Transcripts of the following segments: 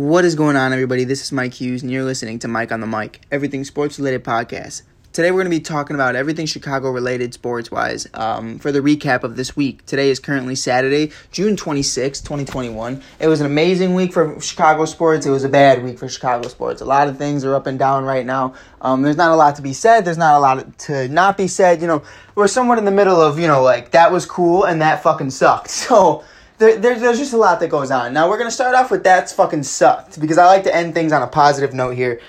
What is going on, everybody? This is Mike Hughes, and you're listening to Mike on the Mic, everything sports-related podcast. Today, we're going to be talking about everything Chicago-related sports-wise. For the recap of this week, today is currently Saturday, June 26, 2021. It was an amazing week for Chicago sports. It was a bad week for Chicago sports. A lot of things are up and down right now. There's not a lot to be said. There's not a lot to not be said. You know, we're somewhat in the middle of, you know, like, that was cool and that fucking sucked. So There's just a lot that goes on. Now, we're going to start off with that's fucking sucked, because I like to end things on a positive note here.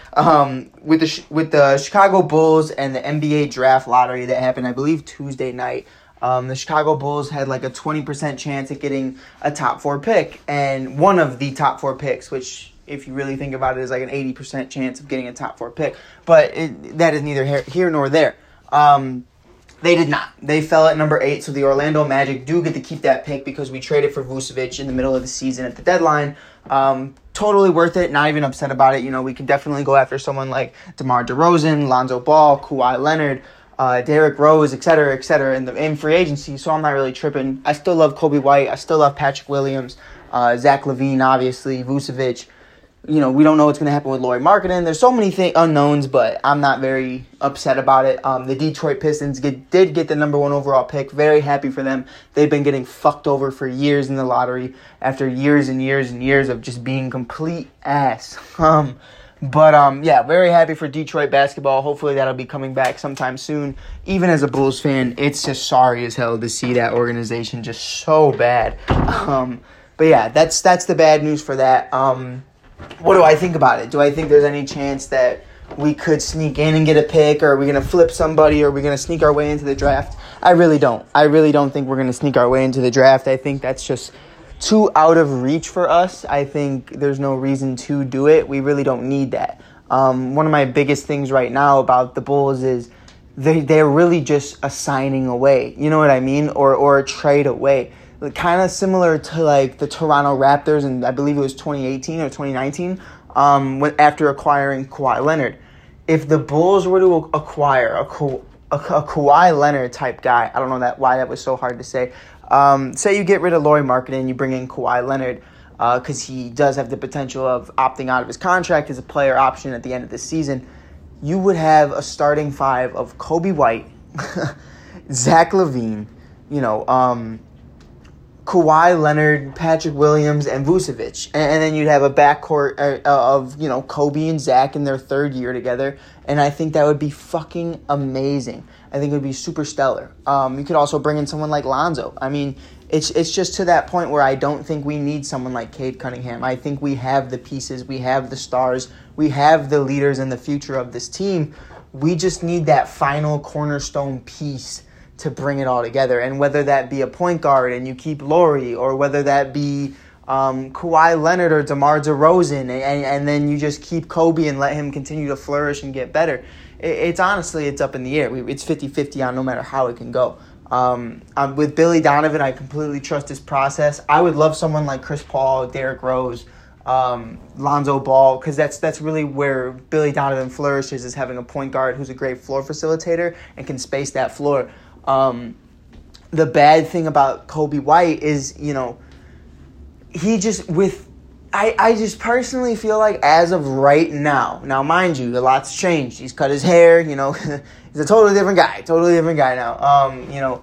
With the Chicago Bulls and the NBA draft lottery that happened, I believe, Tuesday night, the Chicago Bulls had like a 20% chance at getting a top four pick, and one of the top four picks, which, if you really think about it, is like an 80% chance of getting a top four pick. But that is neither here nor there. They did not. They fell at number 8, so the Orlando Magic do get to keep that pick because we traded for Vucevic in the middle of the season at the deadline. Totally worth it. Not even upset about it. You know, we can definitely go after someone like DeMar DeRozan, Lonzo Ball, Kawhi Leonard, Derrick Rose, et cetera, in free agency, so I'm not really tripping. I still love Coby White. I still love Patrick Williams, Zach LaVine, obviously, Vucevic. You know, we don't know what's going to happen with Lauri Markkanen. There's so many unknowns, but I'm not very upset about it. The Detroit Pistons did get the number 1 overall pick. Very happy for them. They've been getting fucked over for years in the lottery after years and years and years of just being complete ass. Yeah, very happy for Detroit basketball. Hopefully that'll be coming back sometime soon. Even as a Bulls fan, it's just sorry as hell to see that organization just so bad. But yeah, that's the bad news for that. What do I think about it? Do I think there's any chance that we could sneak in and get a pick? Or are we going to flip somebody? Or are we going to sneak our way into the draft? I really don't. I really don't think we're going to sneak our way into the draft. I think that's just too out of reach for us. I think there's no reason to do it. We really don't need that. One of my biggest things right now about the Bulls is they're really just a signing away. You know what I mean? Or a trade away. Kind of similar to, like, the Toronto Raptors in, I believe it was 2018 or 2019, after acquiring Kawhi Leonard. If the Bulls were to acquire a Kawhi Leonard-type guy, I don't know why that was so hard to say. Say you get rid of Lauri Markkanen and you bring in Kawhi Leonard, because he does have the potential of opting out of his contract as a player option at the end of the season, you would have a starting five of Coby White, Zach LaVine, you know, Kawhi Leonard, Patrick Williams, and Vucevic. And then you'd have a backcourt of, you know, Kobe and Zach in their third year together. And I think that would be fucking amazing. I think it would be super stellar. You could also bring in someone like Lonzo. I mean, it's just to that point where I don't think we need someone like Cade Cunningham. I think we have the pieces. We have the stars. We have the leaders in the future of this team. We just need that final cornerstone piece to bring it all together. And whether that be a point guard and you keep Lauri, or whether that be Kawhi Leonard or DeMar DeRozan, and then you just keep Kobe and let him continue to flourish and get better. It's honestly up in the air. It's 50-50 on no matter how it can go. With Billy Donovan, I completely trust his process. I would love someone like Chris Paul, Derrick Rose, Lonzo Ball, because that's really where Billy Donovan flourishes, is having a point guard who's a great floor facilitator and can space that floor. The bad thing about Coby White is, you know, I just personally feel like as of right now, mind you, a lot's changed. He's cut his hair, you know, he's a totally different guy now, you know,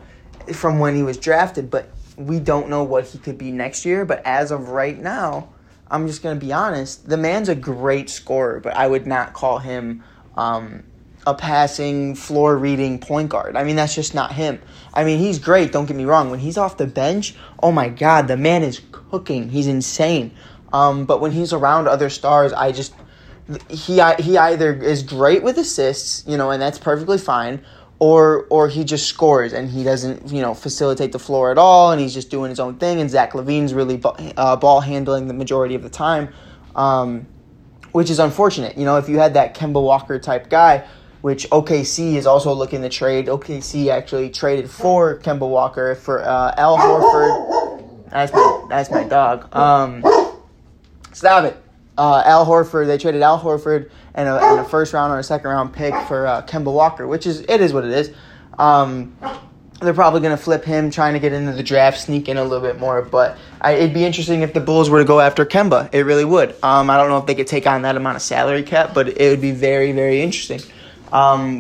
from when he was drafted, but we don't know what he could be next year. But as of right now, I'm just going to be honest, the man's a great scorer, but I would not call him, a passing, floor-reading point guard. I mean, that's just not him. I mean, he's great, don't get me wrong. When he's off the bench, oh my God, the man is cooking. He's insane. But when he's around other stars, he either is great with assists, you know, and that's perfectly fine, or he just scores and he doesn't, you know, facilitate the floor at all, and he's just doing his own thing, and Zach LaVine's really ball handling the majority of the time, which is unfortunate. You know, if you had that Kemba Walker-type guy, which OKC is also looking to trade. OKC actually traded for Kemba Walker, for Al Horford. That's my dog. Stop it. Al Horford. They traded Al Horford and a first round or a second round pick for Kemba Walker, which is what it is. They're probably going to flip him, trying to get into the draft, sneak in a little bit more. But it'd be interesting if the Bulls were to go after Kemba. It really would. I don't know if they could take on that amount of salary cap, but it would be very, very interesting.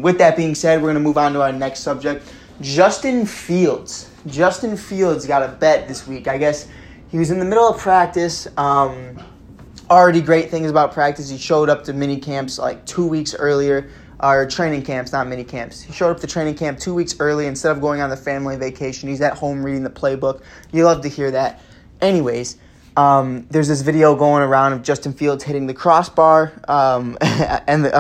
With that being said, we're going to move on to our next subject. Justin Fields. Justin Fields got a bet this week. I guess he was in the middle of practice. Already great things about practice. He showed up to mini camps like 2 weeks earlier. Or training camps, not mini camps. He showed up to training camp 2 weeks early. Instead of going on the family vacation, he's at home reading the playbook. You love to hear that. Anyways, there's this video going around of Justin Fields hitting the crossbar and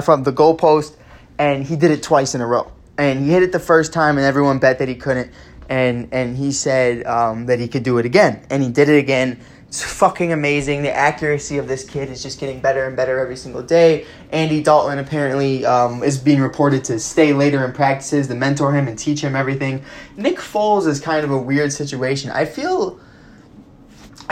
from the goalpost, and he did it twice in a row. And he hit it the first time, and everyone bet that he couldn't. And he said that he could do it again, and he did it again. It's fucking amazing. The accuracy of this kid is just getting better and better every single day. Andy Dalton apparently is being reported to stay later in practices to mentor him and teach him everything. Nick Foles is kind of a weird situation. I feel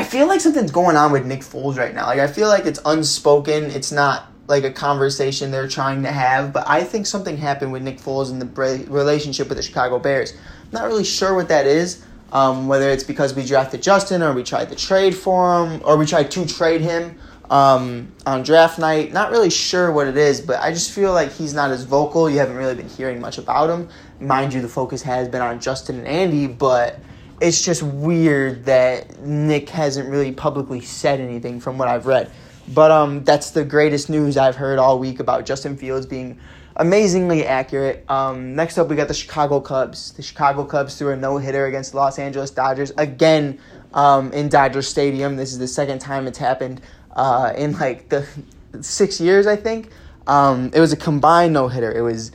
like something's going on with Nick Foles right now. Like, I feel like it's unspoken. It's not like a conversation they're trying to have, but I think something happened with Nick Foles and the relationship with the Chicago Bears. I'm not really sure what that is. Whether it's because we drafted Justin or we tried to trade for him or we tried to trade him on draft night. Not really sure what it is, but I just feel like he's not as vocal. You haven't really been hearing much about him. Mind you, the focus has been on Justin and Andy, but it's just weird that Nick hasn't really publicly said anything from what I've read. But that's the greatest news I've heard all week about Justin Fields being amazingly accurate. Next up, we got the Chicago Cubs. The Chicago Cubs threw a no-hitter against the Los Angeles Dodgers again in Dodger Stadium. This is the second time it's happened in like the 6 years, I think. It was a combined no-hitter. It was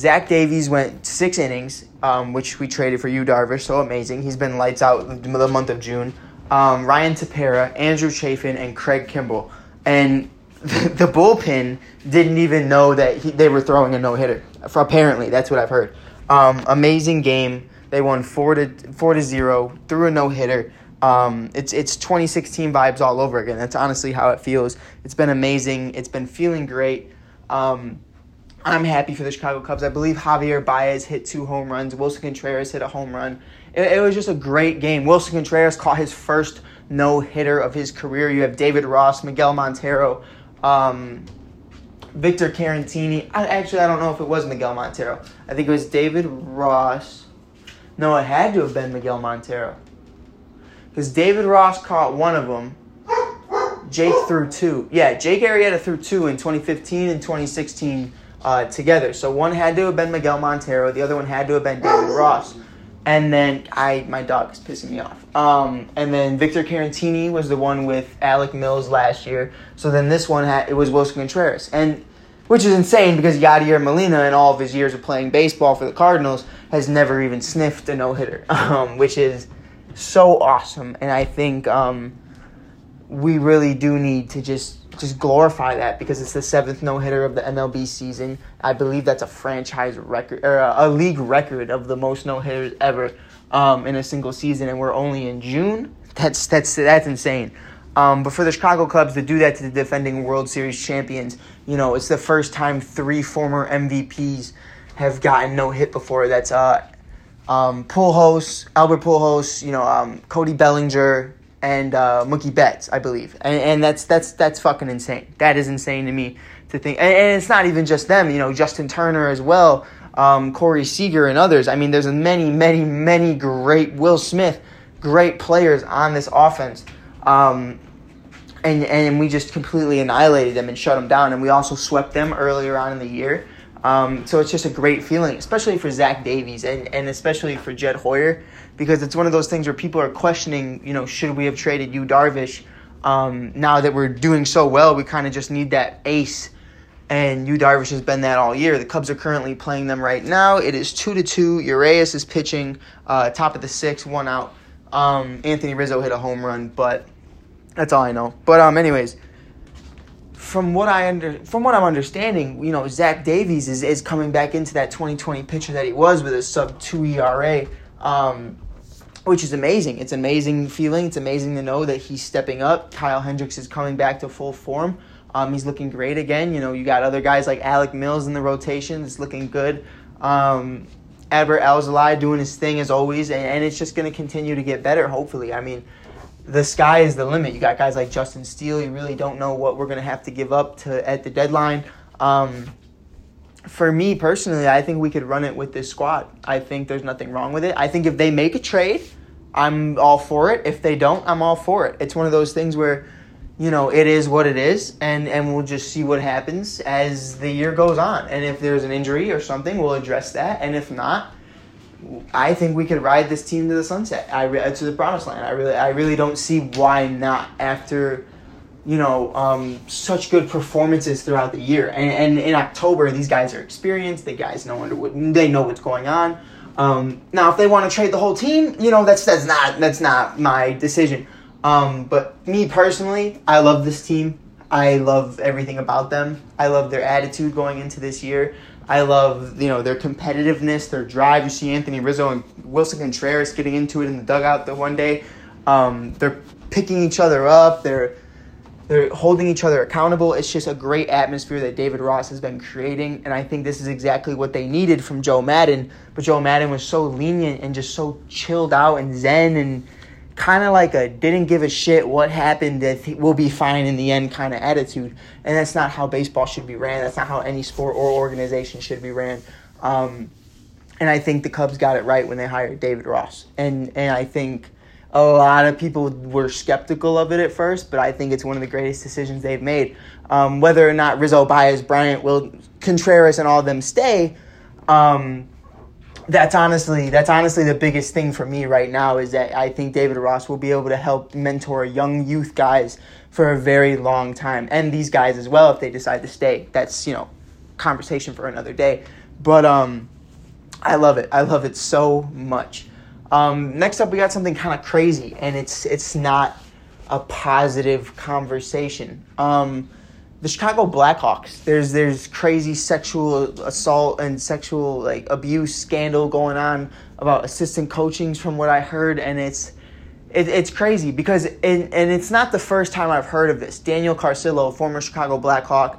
Zach Davies went 6 innings, which we traded for Yu Darvish. So amazing. He's been lights out the month of June. Ryan Tepera, Andrew Chafin, and Craig Kimbrell. And the bullpen didn't even know that they were throwing a no-hitter. Apparently, that's what I've heard. Amazing game. They won 4-0, threw a no-hitter. It's 2016 vibes all over again. That's honestly how it feels. It's been amazing. It's been feeling great. I'm happy for the Chicago Cubs. I believe Javier Baez hit 2 home runs. Wilson Contreras hit a home run. It was just a great game. Wilson Contreras caught his first no-hitter of his career. You have David Ross, Miguel Montero, Víctor Caratini. I don't know if it was Miguel Montero. I think it was David Ross. No, it had to have been Miguel Montero. Because David Ross caught one of them. Jake threw 2. Yeah, Jake Arrieta threw 2 in 2015 and 2016 together. So one had to have been Miguel Montero. The other one had to have been David Ross. And then my dog is pissing me off. And then Víctor Caratini was the one with Alec Mills last year. So then this one it was Wilson Contreras, and which is insane because Yadier Molina, in all of his years of playing baseball for the Cardinals, has never even sniffed a no hitter, which is so awesome. And I think we really do need to just glorify that because it's the 7th no-hitter of the MLB season. I believe that's a franchise record or a league record of the most no-hitters ever in a single season, and we're only in June. That's insane. But for the Chicago Cubs to do that to the defending World Series champions, you know, it's the first time 3 former MVPs have gotten no-hit before. That's Pujols, Albert Pujols, you know, Cody Bellinger, and Mookie Betts, I believe. And that's fucking insane. That is insane to me to think. And it's not even just them, you know, Justin Turner as well, Corey Seager and others. I mean, there's many, many, many great Will Smith, great players on this offense. And we just completely annihilated them and shut them down. And we also swept them earlier on in the year. So it's just a great feeling, especially for Zach Davies and especially for Jed Hoyer, because it's one of those things where people are questioning, you know, should we have traded Yu Darvish? Now that we're doing so well, we kind of just need that ace, and Yu Darvish has been that all year. The Cubs are currently playing them right now. It is 2-2. Urias is pitching, top of the 6th, 1 out. Anthony Rizzo hit a home run, but that's all I know. But anyways. From what I'm understanding, you know, Zach Davies is coming back into that 2020 pitcher that he was with a sub-2 ERA, which is amazing. It's an amazing feeling. It's amazing to know that he's stepping up. Kyle Hendricks is coming back to full form. He's looking great again. You know, you got other guys like Alec Mills in the rotation. It's looking good. Ever Elzalai doing his thing as always, and it's just going to continue to get better, hopefully. I mean, the sky is the limit. You got guys like Justin Steele. You really don't know what we're going to have to give up to at the deadline. For me personally, I think we could run it with this squad. I think there's nothing wrong with it. I think if they make a trade, I'm all for it. If they don't, I'm all for it. It's one of those things where, you know, it is what it is, and we'll just see what happens as the year goes on. And if there's an injury or something, we'll address that. And if not, I think we could ride this team to the sunset, to the promised land. I really don't see why not after, you know, such good performances throughout the year. And in October, these guys are experienced. The guys know they know what's going on. Now, if they want to trade the whole team, you know, that's not my decision. But me personally, I love this team. I love everything about them. I love their attitude going into this year. I love, you know, their competitiveness, their drive. You see Anthony Rizzo and Wilson Contreras getting into it in the dugout the one day. They're picking each other up. They're holding each other accountable. It's just a great atmosphere that David Ross has been creating, and I think this is exactly what they needed from Joe Maddon. But Joe Maddon was so lenient and just so chilled out and zen and kind of like a didn't give a shit what happened, that we'll be fine in the end kind of attitude. And that's not how baseball should be ran. That's not how any sport or organization should be ran. And I think the Cubs got it right when they hired David Ross. And I think a lot of people were skeptical of it at first, but I think it's one of the greatest decisions they've made. Whether or not Rizzo, Baez, Bryant, Will, Contreras, and all of them stay, That's honestly the biggest thing for me right now, is that I think David Ross will be able to help mentor young youth guys for a very long time. And these guys as well, if they decide to stay. That's, you know, conversation for another day. But I love it. I love it so much. Next up, we got something kind of crazy, and it's not a positive conversation. The Chicago Blackhawks, there's crazy sexual assault and sexual abuse scandal going on about assistant coachings from what I heard, and it's crazy because and it's not the first time I've heard of this. Daniel Carcillo, former Chicago Blackhawk,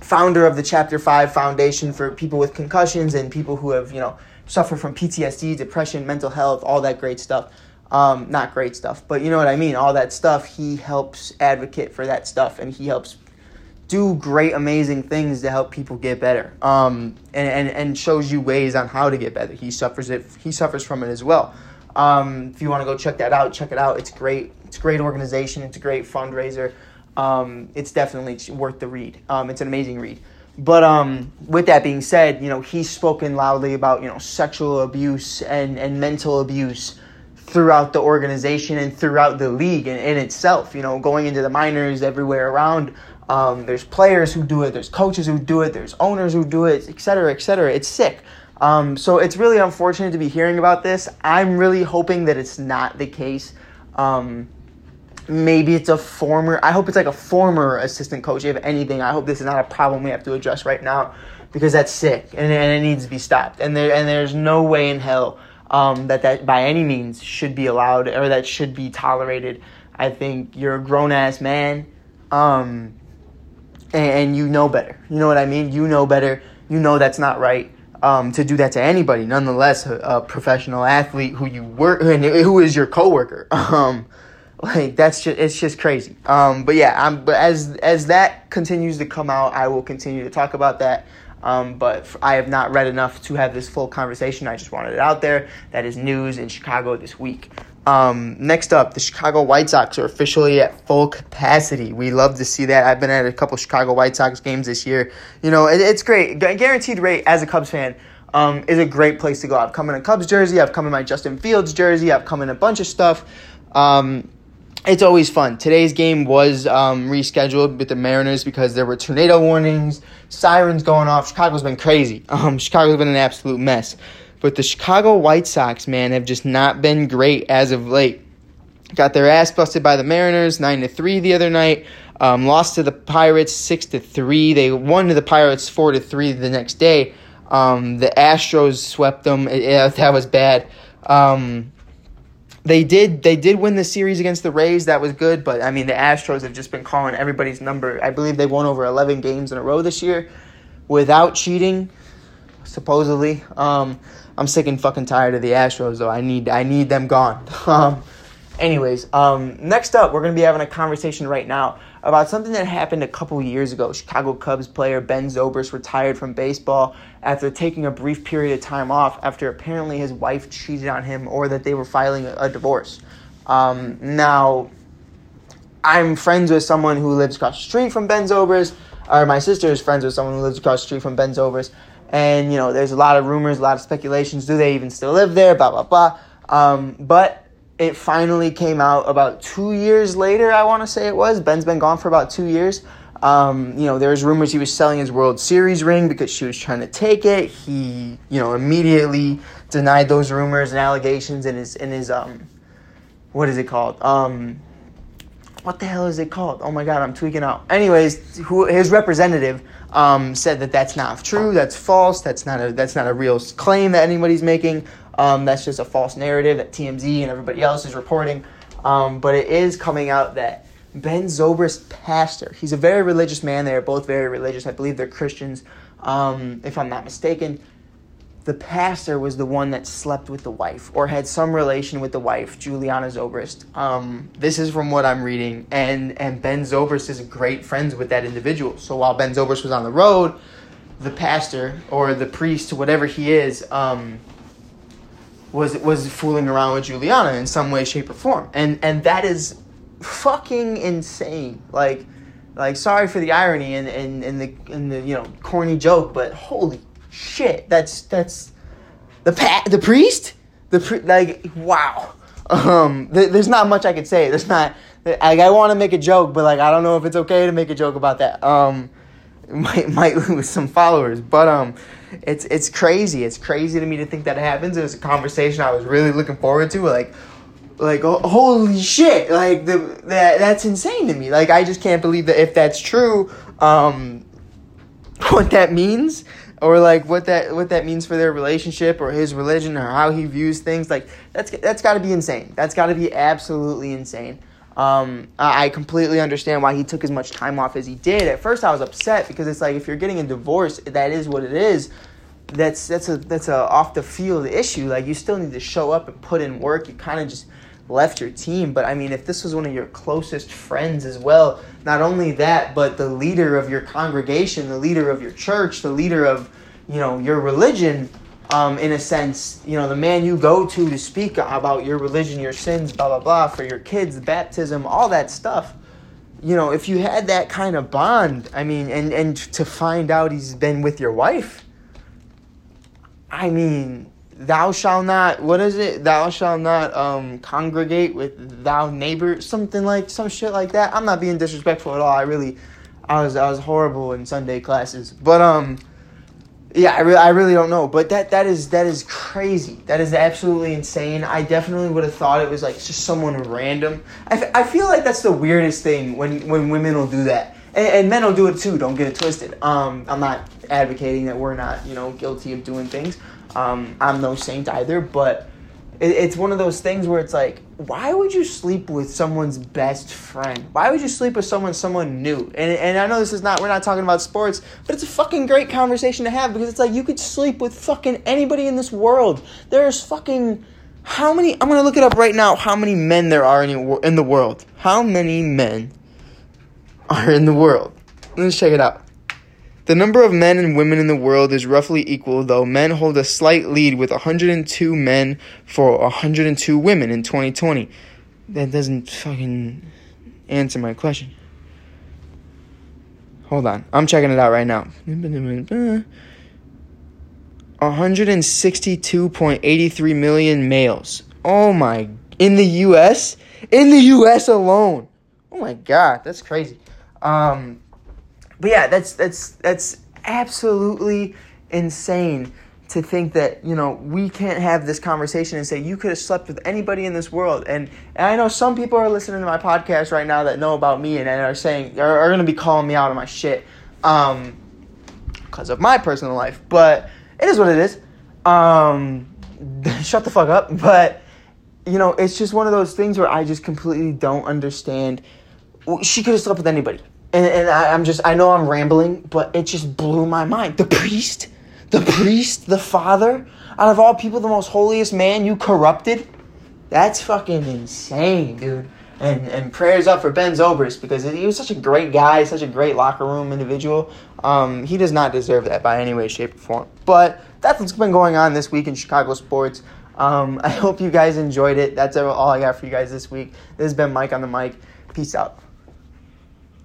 founder of the Chapter 5 Foundation for people with concussions and people who have, you know, suffered from PTSD, depression, mental health, all that great stuff. Not great stuff, but you know what I mean. All that stuff, he helps advocate for that stuff, and he helps do great, amazing things to help people get better. And shows you ways on how to get better. He suffers from it as well. If you want to go check that out, check it out. It's great. It's a great organization. It's a great fundraiser. It's definitely worth the read. It's an amazing read. But with that being said, you know, he's spoken loudly about, you know, sexual abuse and mental abuse throughout the organization and throughout the league in itself, you know, going into the minors, everywhere around. There's players who do it, there's coaches who do it, there's owners who do it, et cetera, et cetera. It's sick. So it's really unfortunate to be hearing about this. I'm really hoping that it's not the case. Maybe it's I hope it's like a former assistant coach, if anything. I hope this is not a problem we have to address right now, because that's sick and it needs to be stopped. And there's no way in hell that by any means should be allowed or that should be tolerated. I think you're a grown-ass man, and you know better. You know what I mean? You know better. You know that's not right to do that to anybody. Nonetheless, a professional athlete who you work and who is your coworker, it's just crazy. But yeah, as that continues to come out, I will continue to talk about that. But I have not read enough to have this full conversation. I just wanted it out there. That is news in Chicago this week. Next up, the Chicago White Sox are officially at full capacity. We love to see that. I've been at a couple Chicago White Sox games this year. You know, it's great. Guaranteed Rate, as a Cubs fan, is a great place to go. I've come in a Cubs jersey. I've come in my Justin Fields jersey. I've come in a bunch of stuff. It's always fun. Today's game was rescheduled with the Mariners because there were tornado warnings, sirens going off. Chicago's been crazy. Chicago's been an absolute mess. But the Chicago White Sox, man, have just not been great as of late. Got their ass busted by the Mariners, 9-3 the other night. Lost to the Pirates, 6-3. They won to the Pirates, 4-3 the next day. The Astros swept them. Yeah, that was bad. They did win the series against the Rays. That was good, but, I mean, the Astros have just been calling everybody's number. I believe they won over 11 games in a row this year without cheating. supposedly. I'm sick and fucking tired of the Astros, though. I need them gone. Anyways, next up, we're going to be having a conversation right now about something that happened a couple years ago. Chicago Cubs player Ben Zobrist retired from baseball after taking a brief period of time off after apparently his wife cheated on him or that they were filing a divorce. Now, I'm friends with someone who lives across the street from Ben Zobrist, or my sister is friends with someone who lives across the street from Ben Zobrist, and, you know, there's a lot of rumors, a lot of speculations. Do they even still live there? Blah, blah, blah. But it finally came out about 2 years later, I want to say it was. Ben's been gone for about 2 years. There was rumors he was selling his World Series ring because she was trying to take it. He, immediately denied those rumors and allegations in his what is it called? What the hell is it called? Oh, my God, I'm tweaking out. Anyways, his representative said that that's not true, that's false, that's not a real claim that anybody's making. That's just a false narrative that TMZ and everybody else is reporting. But it is coming out that Ben Zobrist, pastor, he's a very religious man. They are both very religious. I believe they're Christians, if I'm not mistaken. The pastor was the one that slept with the wife or had some relation with the wife, Juliana Zobrist. This is from what I'm reading. And Ben Zobrist is great friends with that individual. So while Ben Zobrist was on the road, the pastor or the priest, whatever he is, was fooling around with Juliana in some way, shape, or form. And that is fucking insane. Like sorry for the irony and the corny joke, but holy shit, that's the priest? Wow. There's not much I could say. There's not, I want to make a joke, but I don't know if it's okay to make a joke about that. Might lose some followers, but it's crazy. It's crazy to me to think that happens. It was a conversation I was really looking forward to. Oh, holy shit! That's insane to me. I just can't believe that if that's true, what that means, or what that means for their relationship or his religion or how he views things. That's got to be insane. That's got to be absolutely insane. I completely understand why he took as much time off as he did. At first, I was upset because it's if you're getting a divorce, that is what it is. That's a off the field issue. You still need to show up and put in work. You kind of just left your team. But I mean, if this was one of your closest friends as well, not only that, but the leader of your congregation, the leader of your church, the leader of your religion. In a sense, the man you go to speak about your religion, your sins, blah, blah, blah, for your kids, baptism, all that stuff. If you had that kind of bond, I mean, and to find out he's been with your wife, I mean, Thou shalt not congregate with thy neighbor, some shit like that. I'm not being disrespectful at all. I was horrible in Sunday classes, but, yeah, I really don't know, but that is crazy. That is absolutely insane. I definitely would have thought it was just someone random. I feel like that's the weirdest thing when women will do that, and men will do it too. Don't get it twisted. I'm not advocating that we're not guilty of doing things. I'm no saint either, but it's one of those things where it's why would you sleep with someone's best friend? Why would you sleep with someone new? And I know we're not talking about sports, but it's a fucking great conversation to have because you could sleep with fucking anybody in this world. There's fucking I'm going to look it up right now, how many men there are in the world. How many men are in the world? Let's check it out. The number of men and women in the world is roughly equal, though men hold a slight lead with 102 men for 102 women in 2020. That doesn't fucking answer my question. Hold on. I'm checking it out right now. 162.83 million males. Oh my... In the U.S.? In the U.S. alone. Oh my God. That's crazy. But yeah, that's absolutely insane to think that, we can't have this conversation and say you could have slept with anybody in this world. And I know some people are listening to my podcast right now that know about me and are saying are going to be calling me out on my shit because of my personal life. But it is what it is. Shut the fuck up. But, it's just one of those things where I just completely don't understand. She could have slept with anybody. And I know I'm rambling, but it just blew my mind. The priest? the priest, the father, out of all people, the most holiest man, you corrupted? That's fucking insane, dude. And prayers up for Ben Zobrist, because he was such a great guy, such a great locker room individual. He does not deserve that by any way, shape, or form. But that's what's been going on this week in Chicago sports. I hope you guys enjoyed it. That's all I got for you guys this week. This has been Mike on the Mic. Peace out.